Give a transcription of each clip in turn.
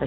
a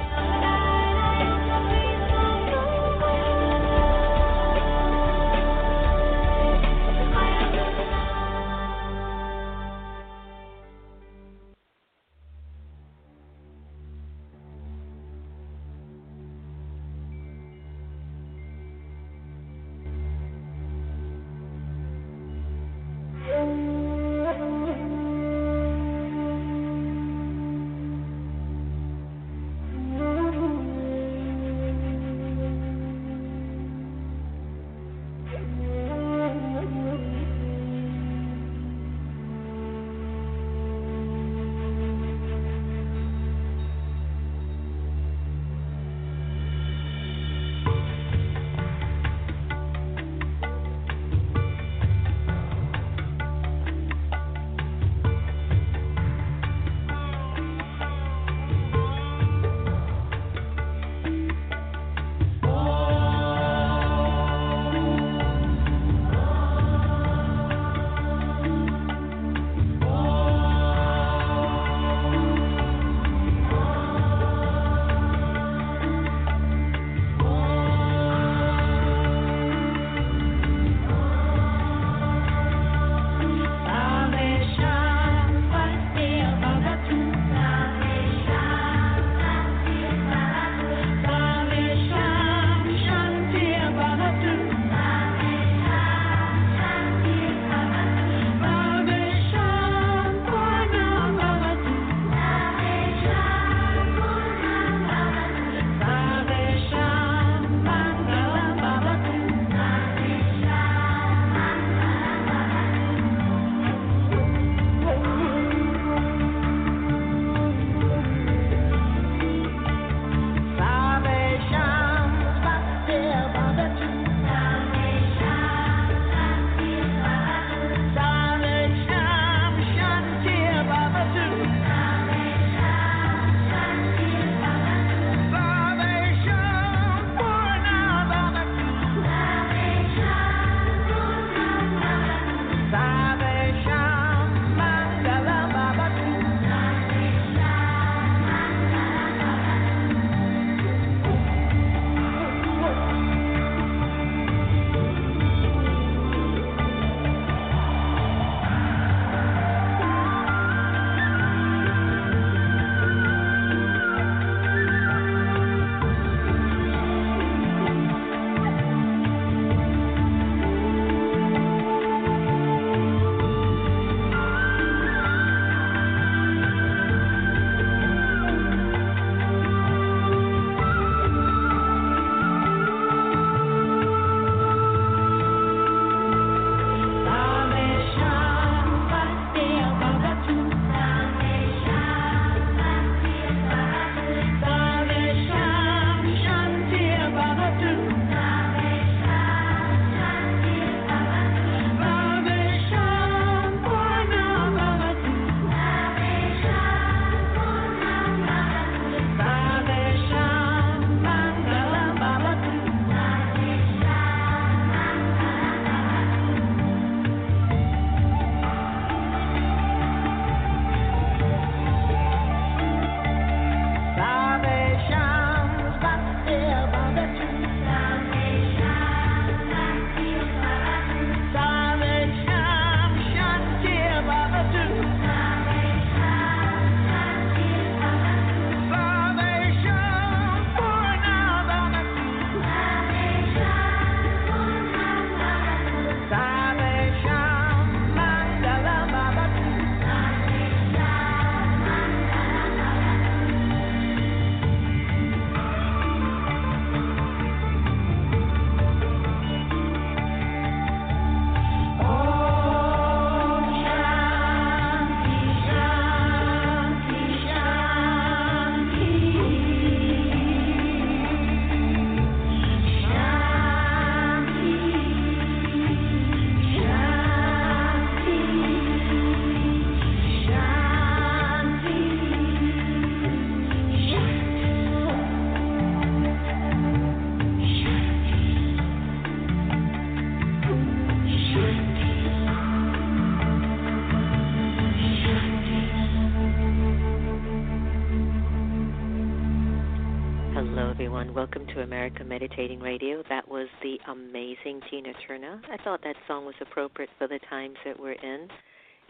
everyone. Welcome to America Meditating Radio. That was the amazing Tina Turner. I thought that song was appropriate for the times that we're in.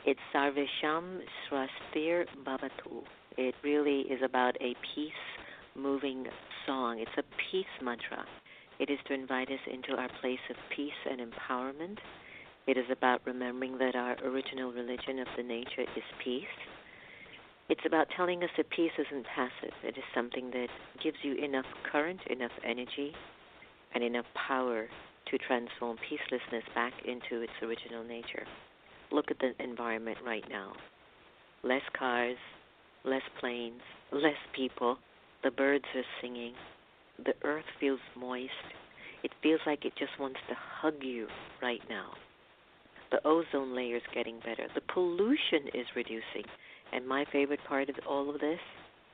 It's Sarvesham Swastir Bhavatu. It really is about a peace-moving song. It's a peace mantra. It is to invite us into our place of peace and empowerment. It is about remembering that our original religion of the nature is peace. It's about telling us that peace isn't passive. It is something that gives you enough current, enough energy, and enough power to transform peacelessness back into its original nature. Look at the environment right now. Less cars, less planes, less people. The birds are singing. The earth feels moist. It feels like it just wants to hug you right now. The ozone layer is getting better. The pollution is reducing. And my favorite part of all of this,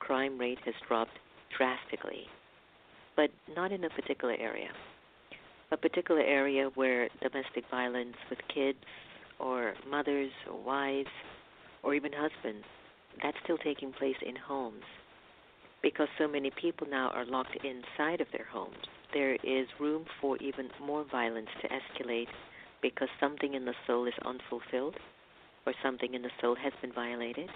crime rate has dropped drastically, but not in a particular area. A particular area where domestic violence with kids or mothers or wives or even husbands, that's still taking place in homes because so many people now are locked inside of their homes. There is room for even more violence to escalate because something in the soul is unfulfilled, or something in the soul has been violated,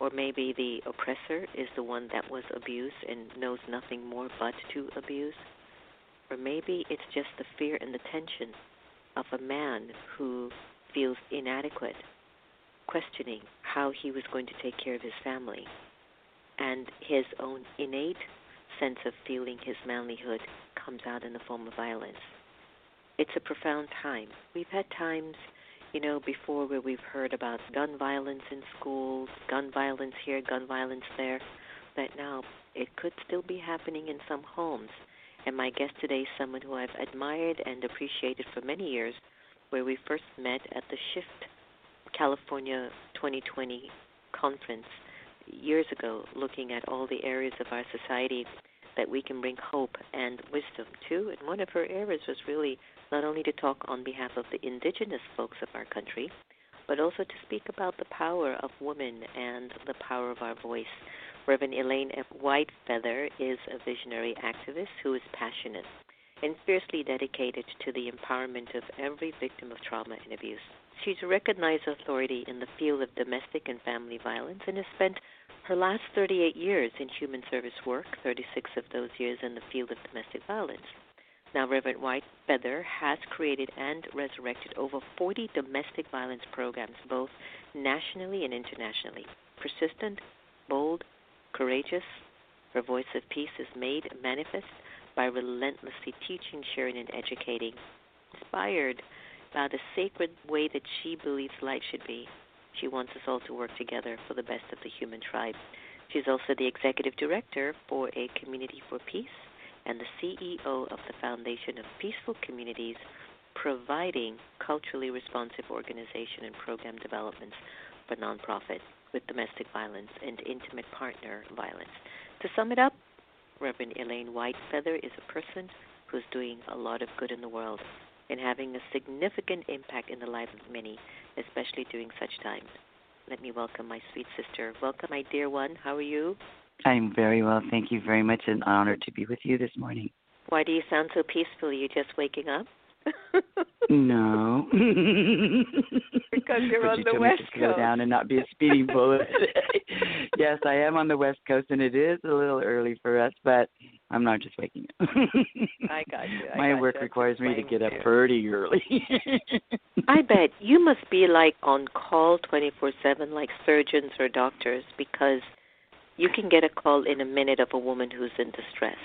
or maybe the oppressor is the one that was abused and knows nothing more but to abuse, or maybe it's just the fear and the tension of a man who feels inadequate, questioning how he was going to take care of his family, and his own innate sense of feeling his manlyhood comes out in the form of violence. It's a profound time. We've had times before where we've heard about gun violence in schools, gun violence here, gun violence there, but now it could still be happening in some homes. And my guest today is someone who I've admired and appreciated for many years, where we first met at the Shift California 2020 conference years ago, looking at all the areas of our society that we can bring hope and wisdom to. And one of her areas was really not only to talk on behalf of the indigenous folks of our country, but also to speak about the power of women and the power of our voice. Reverend Elaine M. Whitefeather is a visionary activist who is passionate and fiercely dedicated to the empowerment of every victim of trauma and abuse. She's a recognized authority in the field of domestic and family violence and has spent her last 38 years in human service work, 36 of those years in the field of domestic violence. Now, Reverend Whitefeather has created and resurrected over 40 domestic violence programs, both nationally and internationally. Persistent, bold, courageous, her voice of peace is made manifest by relentlessly teaching, sharing, and educating, inspired by the sacred way that she believes life should be. She wants us all to work together for the best of the human tribe. She's also the executive director for A Community for Peace and the CEO of the Foundation of Peaceful Communities, providing culturally responsive organization and program developments for nonprofits with domestic violence and intimate partner violence. To sum it up, Reverend Elaine Whitefeather is a person who's doing a lot of good in the world and having a significant impact in the lives of many, especially during such times. Let me welcome my sweet sister. Welcome, my dear one. How are you? I'm very well. Thank you very much. An honor to be with you this morning. Why do you sound so peaceful? Are you just waking up? No. Because you're on the West Coast. Slow down and not be a speeding bullet. Yes, I am on the West Coast, and it is a little early for us, but I'm not just waking up. I got you. My work requires me to get up pretty early. I bet. You must be like on call 24/7 like surgeons or doctors, because you can get a call in a minute of a woman who's in distress.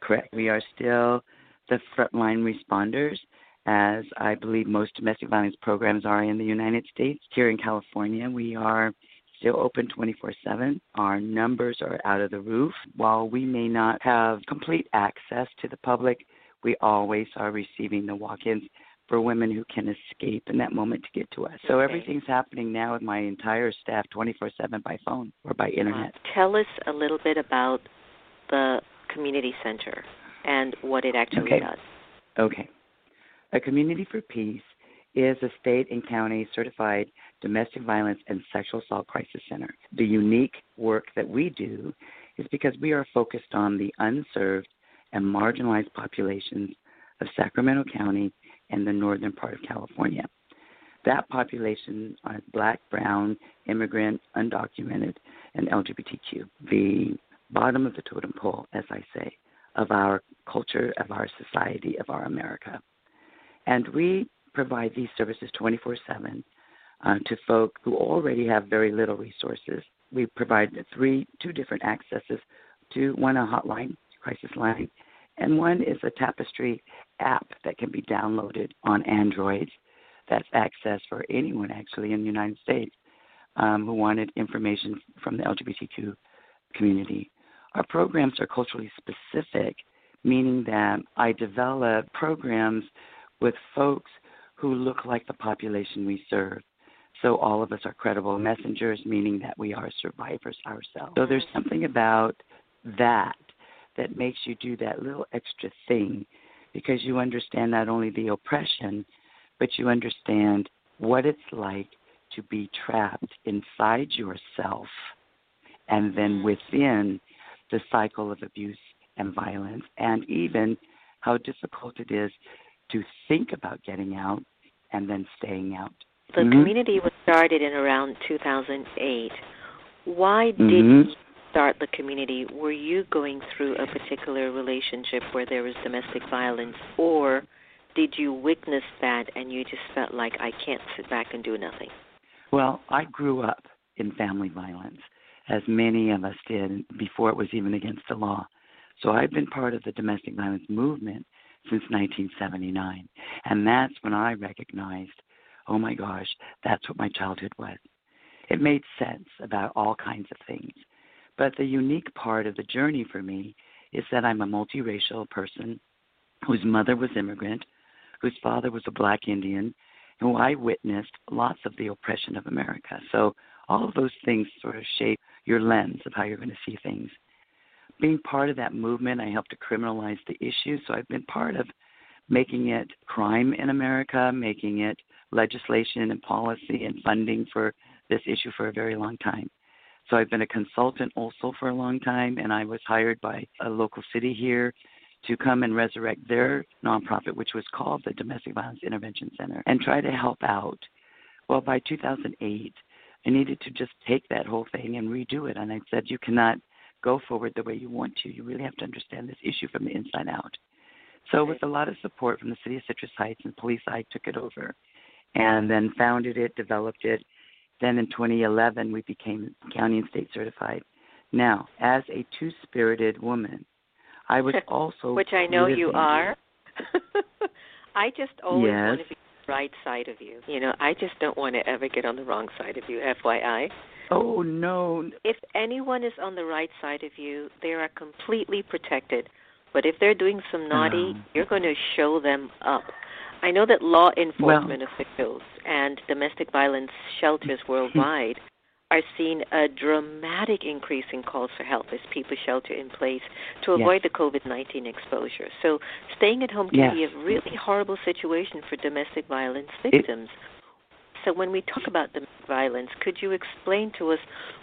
Correct. We are still the frontline responders, as I believe most domestic violence programs are in the United States. Here in California, we are still open 24/7. Our numbers are out of the roof. While we may not have complete access to the public, we always are receiving the walk-ins for women who can escape in that moment to get to us. So everything's happening now with my entire staff 24/7 by phone or by internet. Tell us a little bit about the community center and what it actually does. Okay. A Community for Peace is a state and county certified domestic violence and sexual assault crisis center. The unique work that we do is because we are focused on the unserved and marginalized populations of Sacramento County and the northern part of California. That population are black, brown, immigrant, undocumented, and LGBTQ. The bottom of the totem pole, as I say, of our culture, of our society, of our America. And we provide these services 24/7 to folk who already have very little resources. We provide two different accesses to one, a hotline, crisis line, and one is a Tapestry app that can be downloaded on Android. That's access for anyone, actually, in the United States who wanted information from the LGBTQ community. Our programs are culturally specific, meaning that I develop programs with folks who look like the population we serve. So all of us are credible messengers, meaning that we are survivors ourselves. So there's something about that that makes you do that little extra thing, because you understand not only the oppression, but you understand what it's like to be trapped inside yourself and then within the cycle of abuse and violence, and even how difficult it is to think about getting out and then staying out. The community was started in around 2008. Why did you start the community? Were you going through a particular relationship where there was domestic violence, or did you witness that and you just felt like, I can't sit back and do nothing? Well, I grew up in family violence, as many of us did, before it was even against the law. So I've been part of the domestic violence movement since 1979. And that's when I recognized, oh my gosh, that's what my childhood was. It made sense about all kinds of things. But the unique part of the journey for me is that I'm a multiracial person whose mother was immigrant, whose father was a black Indian, who I witnessed lots of the oppression of America. So all of those things sort of shape your lens of how you're going to see things. Being part of that movement, I helped to criminalize the issue, so I've been part of making it crime in America, making it legislation and policy and funding for this issue for a very long time. So I've been a consultant also for a long time, and I was hired by a local city here to come and resurrect their nonprofit, which was called the Domestic Violence Intervention Center, and try to help out. Well, by 2008, I needed to just take that whole thing and redo it, and I said, you cannot go forward the way you want to. You really have to understand this issue from the inside out. So with a lot of support from the city of Citrus Heights and police, I took it over and then founded it, developed it. Then in 2011, we became county and state certified. Now, as a two-spirited woman, I was also... Which I know you are. I just always want to be the right side of you. You know, I just don't want to ever get on the wrong side of you, FYI. Oh, no. If anyone is on the right side of you, they are completely protected. But if they're doing some naughty, you're going to show them up. I know that law enforcement officials and domestic violence shelters worldwide are seeing a dramatic increase in calls for help as people shelter in place to avoid the COVID-19 exposure. So staying at home can be a really horrible situation for domestic violence victims. So when we talk about domestic violence, could you explain to us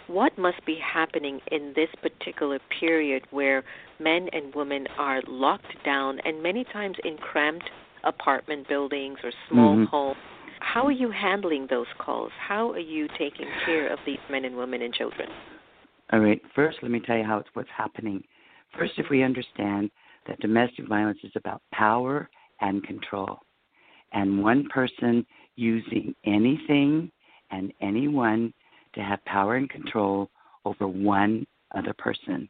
what must be happening in this particular period where men and women are locked down and many times in cramped apartment buildings or small homes? How are you handling those calls? How are you taking care of these men and women and children? All right. First, let me tell you what's happening. First, if we understand that domestic violence is about power and control, and one person using anything and anyone to have power and control over one other person.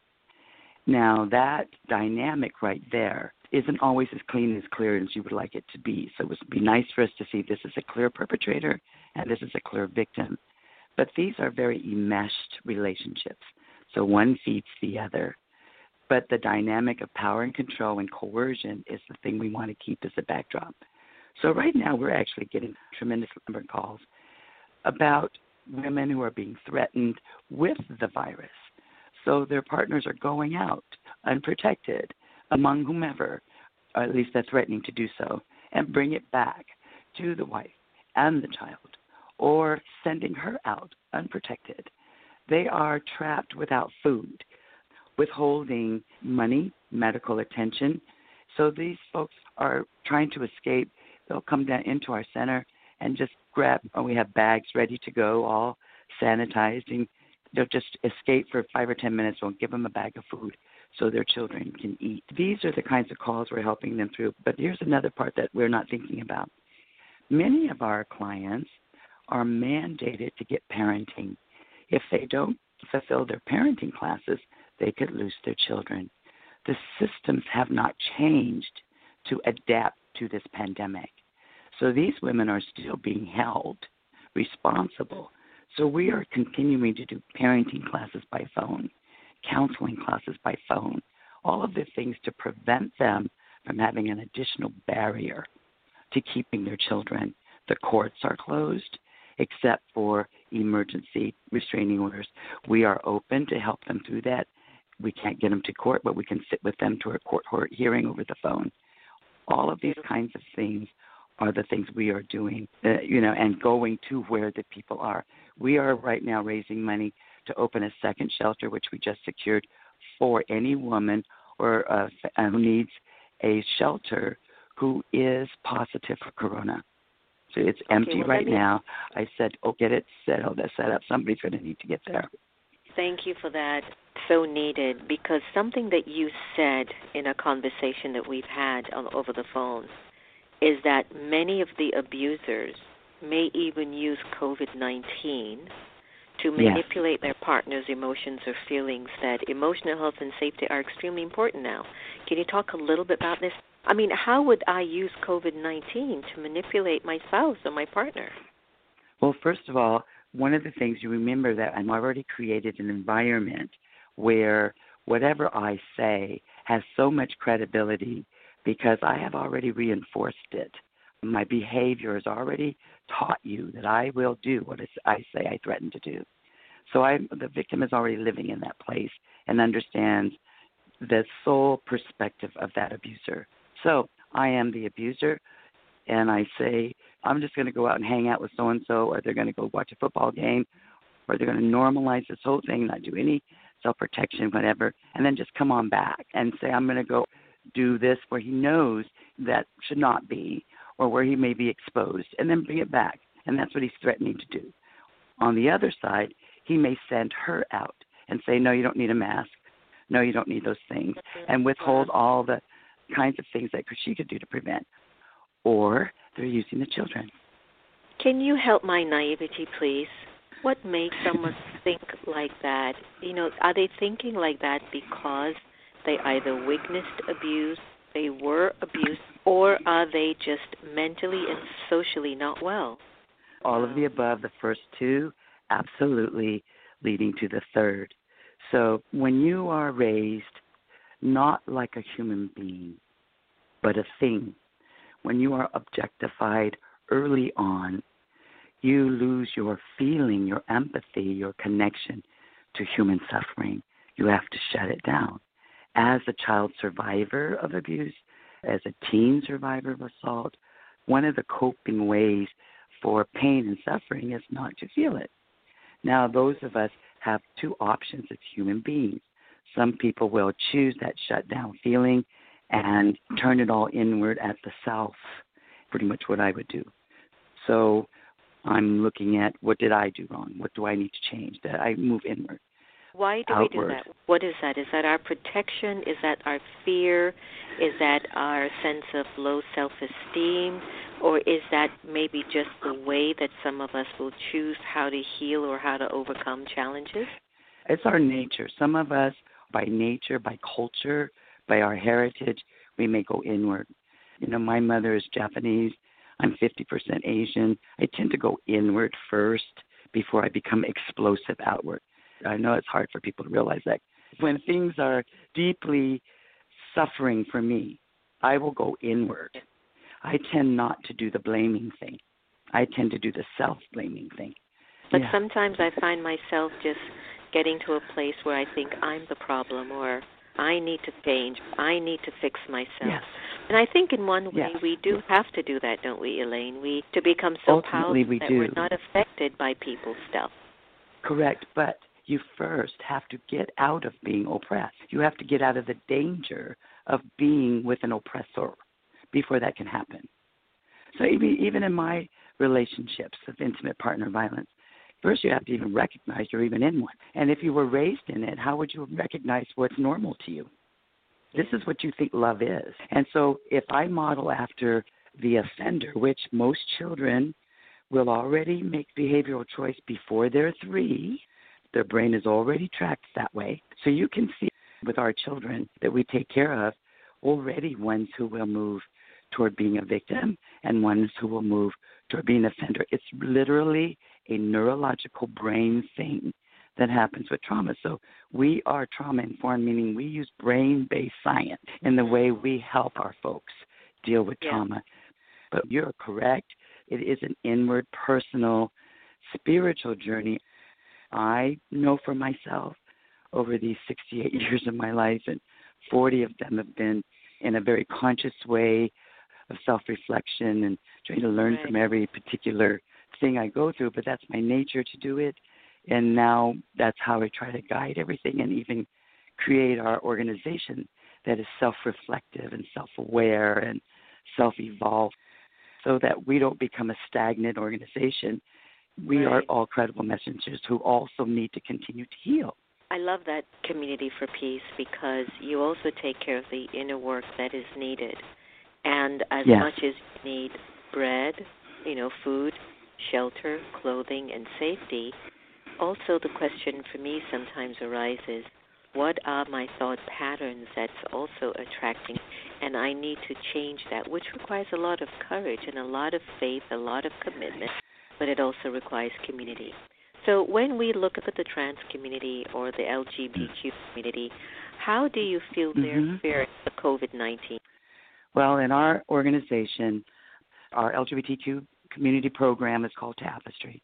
Now, that dynamic right there isn't always as clean, as clear as you would like it to be. So it would be nice for us to see this is a clear perpetrator and this is a clear victim. But these are very enmeshed relationships. So one feeds the other. But the dynamic of power and control and coercion is the thing we want to keep as a backdrop. So right now we're actually getting a tremendous number of calls about women who are being threatened with the virus. So their partners are going out unprotected among whomever, or at least they're threatening to do so, and bring it back to the wife and the child, or sending her out unprotected. They are trapped without food, withholding money, medical attention. So these folks are trying to escape. They'll come down into our center and just grab, and we have bags ready to go, all sanitized, and they'll just escape for 5 or 10 minutes. We'll give them a bag of food so their children can eat. These are the kinds of calls we're helping them through. But here's another part that we're not thinking about. Many of our clients are mandated to get parenting. If they don't fulfill their parenting classes, they could lose their children. The systems have not changed to adapt to this pandemic. So these women are still being held responsible. So we are continuing to do parenting classes by phone, counseling classes by phone, all of the things to prevent them from having an additional barrier to keeping their children. The courts are closed except for emergency restraining orders. We are open to help them through that. We can't get them to court, but we can sit with them to a court hearing over the phone. All of these kinds of things are the things we are doing, and going to where the people are. We are right now raising money to open a second shelter, which we just secured, for any woman or who needs a shelter who is positive for corona. So it's empty right now. I said, get it set up. Somebody's going to need to get there. Thank you for that. So needed, because something that you said in a conversation that we've had over the phone is that many of the abusers may even use COVID-19 to manipulate their partner's emotions or feelings, that emotional health and safety are extremely important now. Can you talk a little bit about this? I mean, how would I use COVID-19 to manipulate my spouse or my partner? Well, first of all, one of the things you remember that I've already created an environment where whatever I say has so much credibility because I have already reinforced it. My behavior has already taught you that I will do what I say I threaten to do. So the victim is already living in that place and understands the sole perspective of that abuser. So I am the abuser, and I say, I'm just going to go out and hang out with so-and-so, or they're going to go watch a football game, or they're going to normalize this whole thing, not do any self-protection, whatever, and then just come on back and say, I'm going to go do this where he knows that should not be, or where he may be exposed, and then bring it back. And that's what he's threatening to do. On the other side, he may send her out and say, no, you don't need a mask. No, you don't need those things, and withhold all the kinds of things that she could do to prevent. Or they're using the children. Can you help my naivety, please? What made someone think like that? Are they thinking like that because they either witnessed abuse, they were abused, or are they just mentally and socially not well? All of the above, the first two, absolutely leading to the third. So when you are raised not like a human being, but a thing, when you are objectified early on, you lose your feeling, your empathy, your connection to human suffering. You have to shut it down. As a child survivor of abuse, as a teen survivor of assault, one of the coping ways for pain and suffering is not to feel it. Now, those of us have two options as human beings. Some people will choose that shut-down feeling and turn it all inward at the self, pretty much what I would do. So I'm looking at, what did I do wrong? What do I need to change? That I move inward. Why do outward. We do that? What is that? Is that our protection? Is that our fear? Is that our sense of low self-esteem? Or is that maybe just the way that some of us will choose how to heal or how to overcome challenges? It's our nature. Some of us, by nature, by culture, by our heritage, we may go inward. My mother is Japanese. I'm 50% Asian. I tend to go inward first before I become explosive outward. I know it's hard for people to realize that. When things are deeply suffering for me, I will go inward. I tend not to do the blaming thing. I tend to do the self-blaming thing. But sometimes I find myself just getting to a place where I think I'm the problem, or I need to change. I need to fix myself. Yes. And I think in one way we do have to do that, don't we, Elaine? We to become so ultimately powerful that we're not affected by people's stuff. Correct. But you first have to get out of being oppressed. You have to get out of the danger of being with an oppressor before that can happen. So even in my relationships of intimate partner violence, first you have to even recognize you're even in one. And if you were raised in it, how would you recognize what's normal to you? This is what you think love is. And so if I model after the offender, which most children will already make behavioral choice before they're 3, their brain is already tracked that way. So you can see with our children that we take care of already ones who will move toward being a victim and ones who will move toward being an offender. It's literally a neurological brain thing that happens with trauma. So we are trauma-informed, meaning we use brain-based science in the way we help our folks deal with trauma. But you're correct. It is an inward, personal, spiritual journey. I know for myself over these 68 years of my life, and 40 of them have been in a very conscious way of self-reflection and trying to learn from every particular thing I go through, but that's my nature to do it. And now that's how I try to guide everything and even create our organization that is self-reflective and self-aware and self-evolved so that we don't become a stagnant organization. We are all credible messengers who also need to continue to heal. I love that Community for Peace because you also take care of the inner work that is needed. And as much as you need bread, food, shelter, clothing, and safety, also the question for me sometimes arises, what are my thought patterns that's also attracting? And I need to change that, which requires a lot of courage and a lot of faith, a lot of commitment, but it also requires community. So when we look at the trans community or the LGBTQ community, how do you feel they're faring with COVID-19? Well, in our organization, our LGBTQ community program is called Tapestry,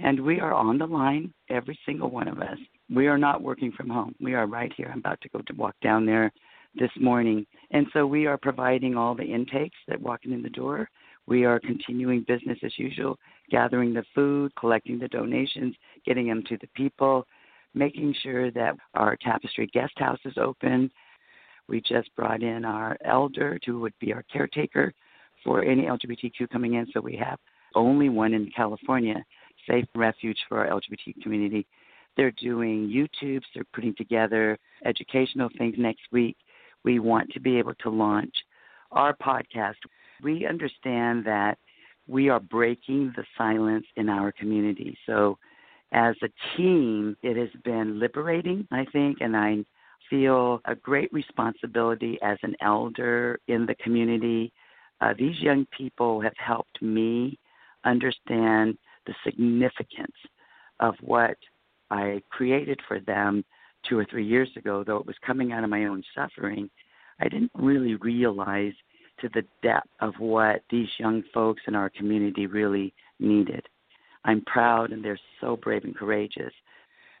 and we are on the line, every single one of us. We are not working from home. We are right here. I'm about to go to walk down there this morning. And so we are providing all the intakes that walking in the door. We are continuing business as usual, gathering the food, collecting the donations, getting them to the people, making sure that our Tapestry guest house is open. We just brought in our elder, who would be our caretaker for any LGBTQ coming in. So we have only one in California, safe refuge for our LGBTQ community. They're doing YouTubes. They're putting together educational things next week. We want to be able to launch our podcast. We understand that we are breaking the silence in our community. So as a team, it has been liberating, I think, and I feel a great responsibility as an elder in the community. These young people have helped me understand the significance of what I created for them 2 or 3 years ago, though it was coming out of my own suffering. I didn't really realize to the depth of what these young folks in our community really needed. I'm proud, and they're so brave and courageous.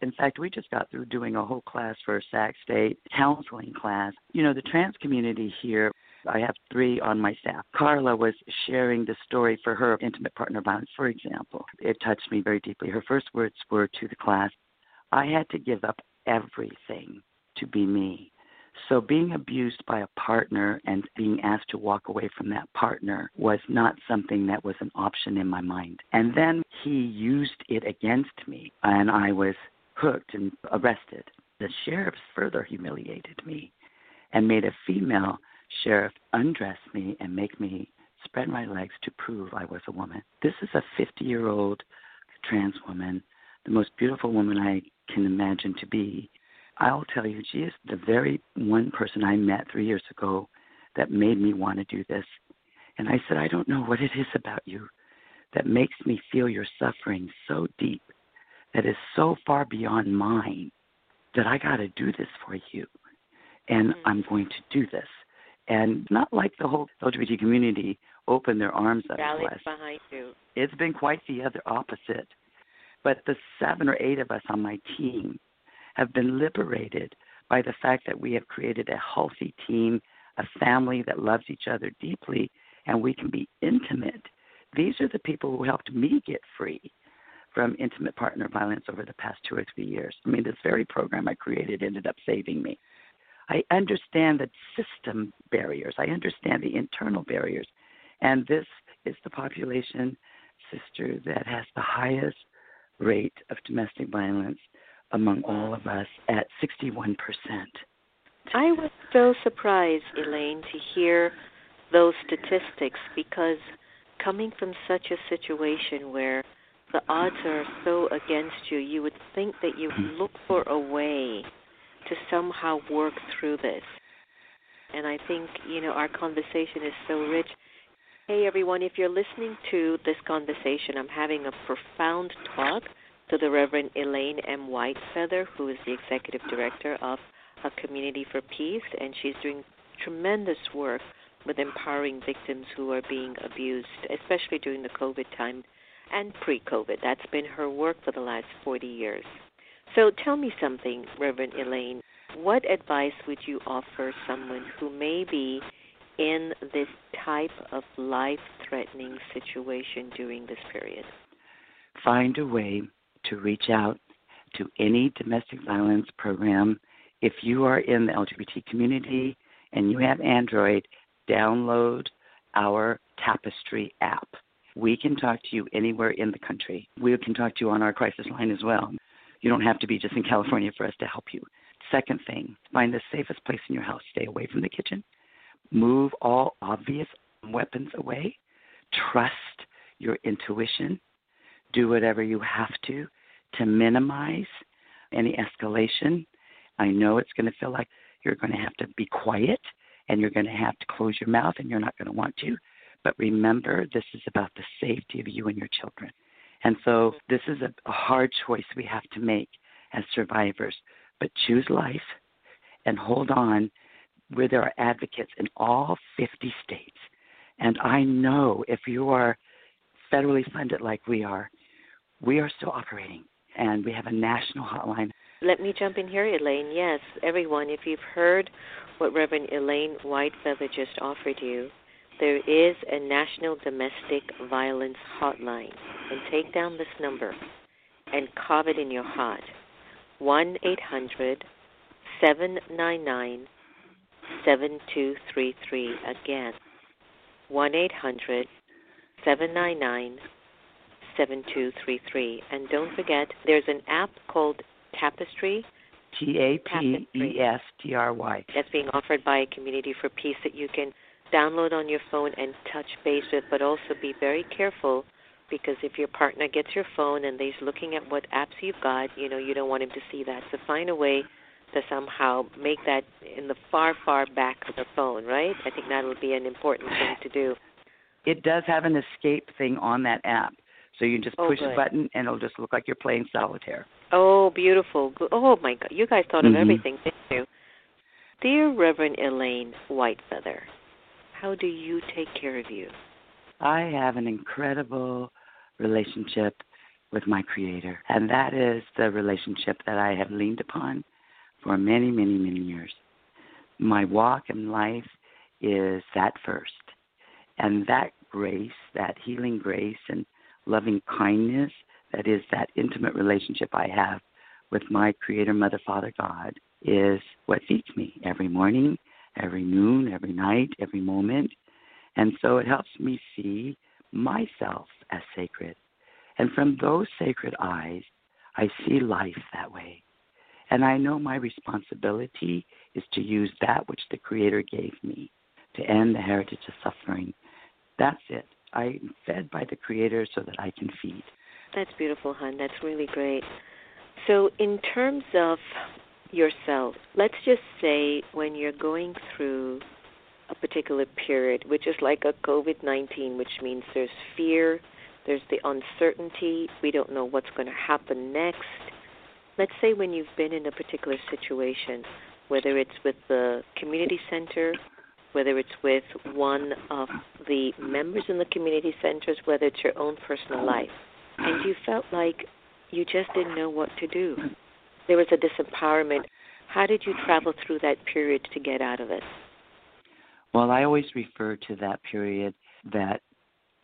In fact, we just got through doing a whole class for Sac State counseling class. The trans community here, I have 3 on my staff. Carla was sharing the story for her intimate partner violence, for example. It touched me very deeply. Her first words were to the class, "I had to give up everything to be me." So being abused by a partner and being asked to walk away from that partner was not something that was an option in my mind. And then he used it against me, and I was hooked and arrested. The sheriff further humiliated me and made a female sheriff undress me and make me spread my legs to prove I was a woman. This is a 50-year-old trans woman, the most beautiful woman I can imagine to be. I'll tell you, she is the very one person I met 3 years ago that made me want to do this. And I said, I don't know what it is about you that makes me feel your suffering so deep, that is so far beyond mine, that I got to do this for you. And I'm going to do this. And not like the whole LGBT community opened their arms up to us. Behind you. It's been quite the other opposite. But the 7 or 8 of us on my team have been liberated by the fact that we have created a healthy team, a family that loves each other deeply, and we can be intimate. These are the people who helped me get free from intimate partner violence over the past 2 or 3 years. I mean, this very program I created ended up saving me. I understand the system barriers. I understand the internal barriers. And this is the population, sister, that has the highest rate of domestic violence among all of us at 61%. I was so surprised, Elaine, to hear those statistics, because coming from such a situation where the odds are so against you, you would think that you would look for a way to somehow work through this. And I think, you know, our conversation is so rich. Hey, everyone, if you're listening to this conversation, I'm having a profound talk to the Reverend Elaine M. Whitefeather, who is the executive director of A Community for Peace, and she's doing tremendous work with empowering victims who are being abused, especially during the COVID time and pre-COVID. That's been her work for the last 40 years. So tell me something, Reverend Elaine. What advice would you offer someone who may be in this type of life-threatening situation during this period? Find a way to reach out to any domestic violence program. If you are in the LGBT community and you have Android, download our Tapestry app. We can talk to you anywhere in the country. We can talk to you on our crisis line as well. You don't have to be just in California for us to help you. Second thing, find the safest place in your house. Stay away from the kitchen. Move all obvious weapons away. Trust your intuition. Do whatever you have to minimize any escalation. I know it's going to feel like you're going to have to be quiet and you're going to have to close your mouth and you're not going to want to. But remember, this is about the safety of you and your children. And so this is a hard choice we have to make as survivors. But choose life and hold on, where there are advocates in all 50 states. And I know if you are federally funded like we are still operating. And we have a national hotline. Let me jump in here, Elaine. Yes, everyone, if you've heard what Reverend Elaine Whitefeather just offered you, there is a national domestic violence hotline. And take down this number and carve it in your heart. 1-800-799-7233. Again, 1-800-799-7233. And don't forget, there's an app called Tapestry. Tapestry. That's being offered by A Community for Peace that you can download on your phone and touch base with, but also be very careful, because if your partner gets your phone and they's looking at what apps you've got, you know, you don't want him to see that. So find a way to somehow make that in the far, far back of the phone, right? I think that would be an important thing to do. It does have an escape thing on that app. So you just push a button, and it'll just look like you're playing solitaire. Oh, beautiful. Oh, my God. You guys thought of everything, didn't you? Dear Reverend Elaine Whitefeather, how do you take care of you? I have an incredible relationship with my Creator, and that is the relationship that I have leaned upon for many, many, many years. My walk in life is that first, and that grace, that healing grace, and loving kindness, that is that intimate relationship I have with my Creator, Mother, Father, God, is what feeds me every morning, every noon, every night, every moment. And so it helps me see myself as sacred. And from those sacred eyes, I see life that way. And I know my responsibility is to use that which the Creator gave me to end the heritage of suffering. That's it. I am fed by the Creator so that I can feed. That's beautiful, hon. That's really great. So in terms of yourself, let's just say when you're going through a particular period, which is like a COVID-19, which means there's fear, there's the uncertainty, we don't know what's going to happen next. Let's say when you've been in a particular situation, whether it's with the community center, whether it's with one of the members in the community centers, whether it's your own personal life, and you felt like you just didn't know what to do. There was a disempowerment. How did you travel through that period to get out of it? Well, I always refer to that period that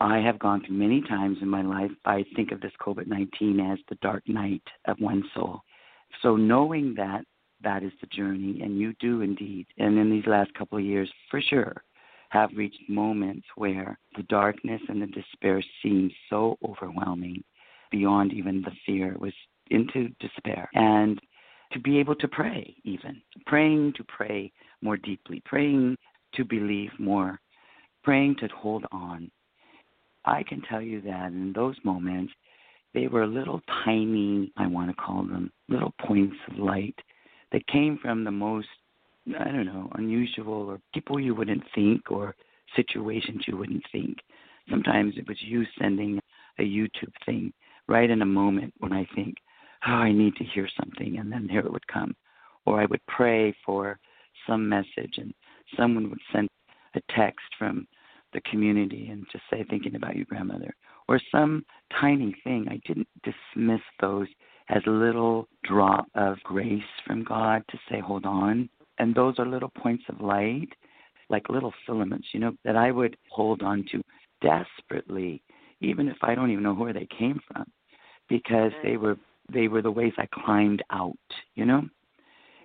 I have gone through many times in my life. I think of this COVID-19 as the dark night of one's soul. So knowing that that is the journey, and you do indeed, and in these last couple of years, for sure, have reached moments where the darkness and the despair seemed so overwhelming beyond even the fear. It was into despair. And to be able to pray even, praying to pray more deeply, praying to believe more, praying to hold on. I can tell you that in those moments, they were little tiny, I want to call them, little points of light that came from the most, I don't know, unusual or people you wouldn't think or situations you wouldn't think. Sometimes it was you sending a YouTube thing right in a moment when I think, oh, I need to hear something, and then here it would come. Or I would pray for some message, and someone would send a text from the community and just say, thinking about your grandmother, or some tiny thing. I didn't dismiss those as a little drop of grace from God to say, hold on. And those are little points of light, like little filaments, you know, that I would hold on to desperately, even if I don't even know where they came from, because they were the ways I climbed out, you know?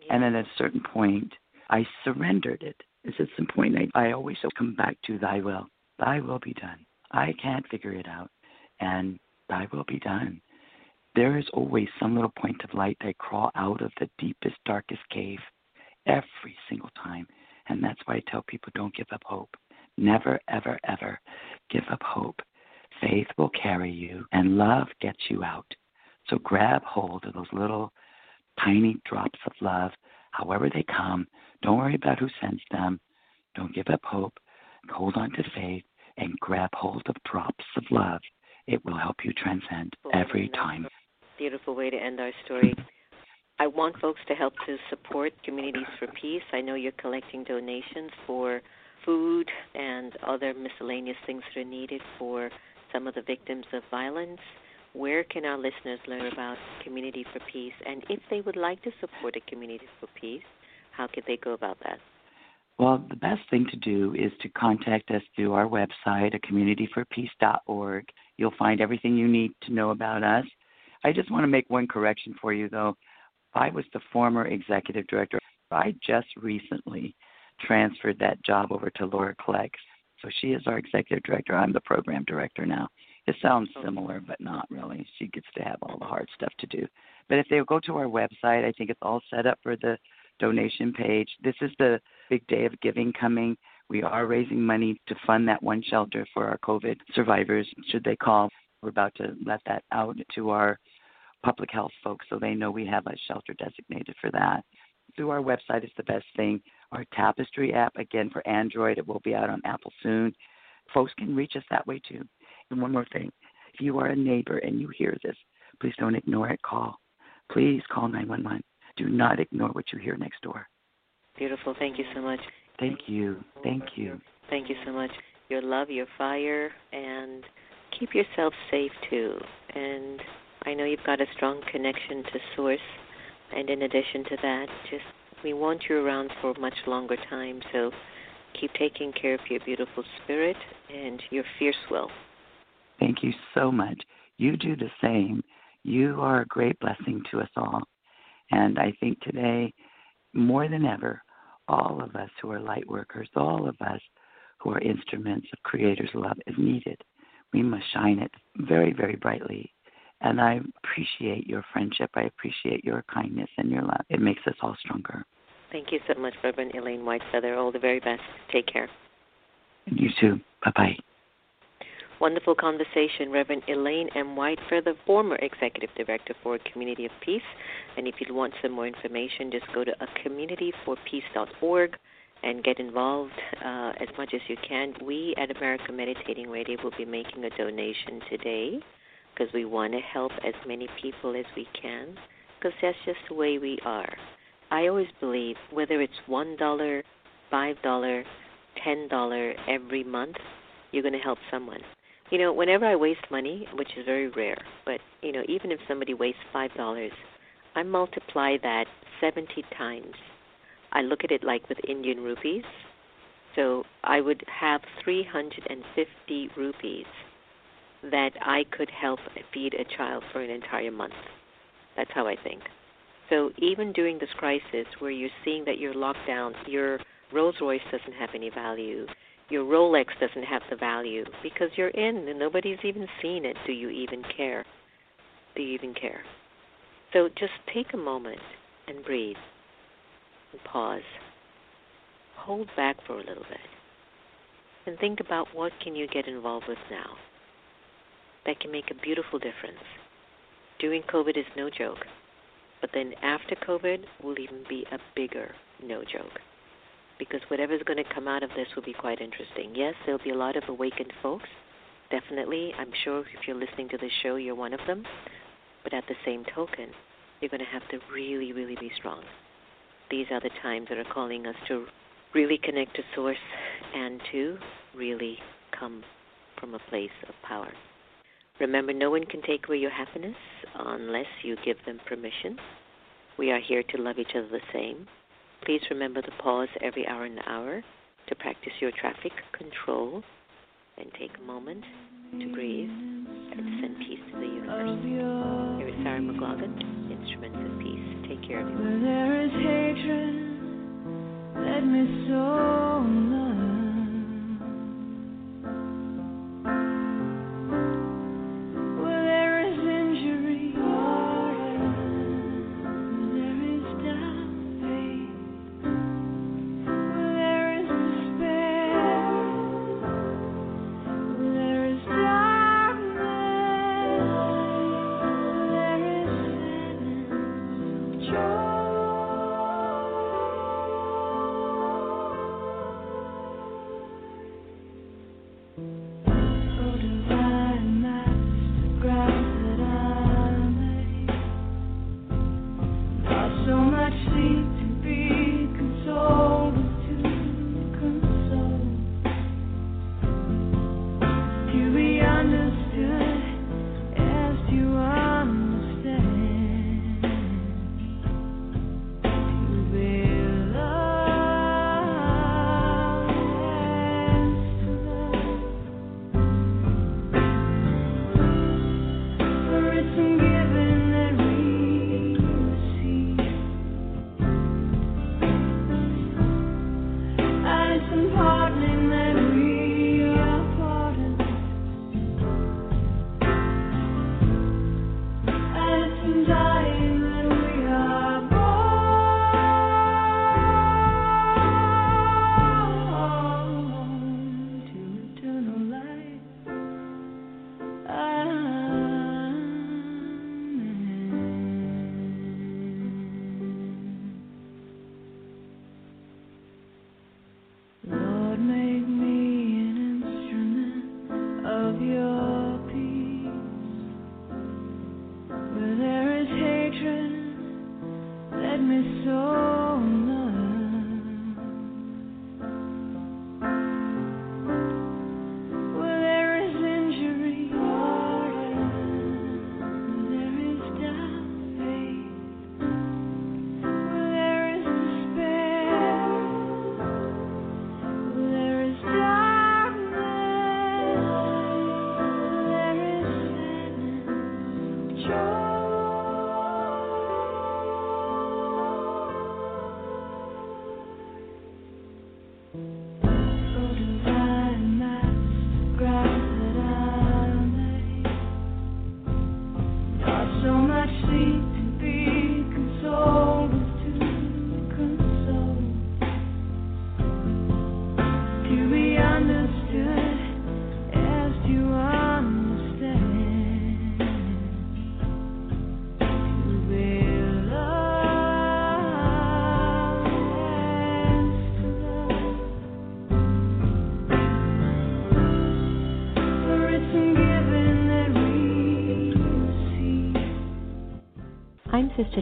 Yeah. And at a certain point, I surrendered it. It's at some point I always come back to thy will be done. I can't figure it out, and thy will be done. There is always some little point of light that crawl out of the deepest, darkest cave every single time. And that's why I tell people, don't give up hope. Never, ever, ever give up hope. Faith will carry you, and love gets you out. So grab hold of those little tiny drops of love, however they come. Don't worry about who sends them. Don't give up hope. Hold on to faith and grab hold of drops of love. It will help you transcend every time. Beautiful way to end our story. I want folks to help to support Communities for Peace. I know you're collecting donations for food and other miscellaneous things that are needed for some of the victims of violence. Where can our listeners learn about Community for Peace? And if they would like to support a Community for Peace, how could they go about that? Well, the best thing to do is to contact us through our website, acommunityforpeace.org. You'll find everything you need to know about us. I just want to make one correction for you, though. I was the former executive director. I just recently transferred that job over to Laura Clegg. So she is our executive director. I'm the program director now. It sounds similar, but not really. She gets to have all the hard stuff to do. But if they go to our website, I think it's all set up for the donation page. This is the big day of giving coming. We are raising money to fund that one shelter for our COVID survivors, should they call. We're about to let that out to our public health folks so they know we have a shelter designated for that. Through our website is the best thing. Our Tapestry app, again, for Android, it will be out on Apple soon. Folks can reach us that way, too. And one more thing, if you are a neighbor and you hear this, please don't ignore it. Call. Please call 911. Do not ignore what you hear next door. Beautiful. Thank you so much. Thank you. Thank you so much. Your love, your fire, and keep yourself safe, too. And I know you've got a strong connection to Source. And in addition to that, just we want you around for a much longer time. So keep taking care of your beautiful spirit and your fierce will. Thank you so much. You do the same. You are a great blessing to us all. And I think today, more than ever, all of us who are light workers, all of us who are instruments of Creator's love is needed. We must shine it very, very brightly. And I appreciate your friendship. I appreciate your kindness and your love. It makes us all stronger. Thank you so much, Reverend Elaine Whitefeather. All the very best. Take care. And you too. Bye-bye. Wonderful conversation, Reverend Elaine M. Whitefeather, former Executive Director for Community of Peace. And if you'd want some more information, just go to acommunityforpeace.org and get involved as much as you can. We at America Meditating Radio will be making a donation today because we want to help as many people as we can because that's just the way we are. I always believe whether it's $1, $5, $10 every month, you're going to help someone. You know, whenever I waste money, which is very rare, but, you know, even if somebody wastes $5, I multiply that 70 times. I look at it like with Indian rupees. So I would have 350 rupees that I could help feed a child for an entire month. That's how I think. So even during this crisis where you're seeing that you're locked down, your Rolls Royce doesn't have any value, your Rolex doesn't have the value because you're in and nobody's even seen it. Do you even care? Do you even care? So just take a moment and breathe and pause. Hold back for a little bit and think about what can you get involved with now that can make a beautiful difference. Doing COVID is no joke, but then after COVID will even be a bigger no joke because whatever's going to come out of this will be quite interesting. Yes, there'll be a lot of awakened folks, definitely. I'm sure if you're listening to this show, you're one of them, but at the same token, you're going to have to really, really be strong. These are the times that are calling us to really connect to Source and to really come from a place of power. Remember, no one can take away your happiness unless you give them permission. We are here to love each other the same. Please remember to pause every hour and hour to practice your traffic control and take a moment to breathe and send peace to the universe. Here is Sarah McLaughlin, Instruments of Peace. Take care, everyone. Where there is hatred, let me so love. I'm Sister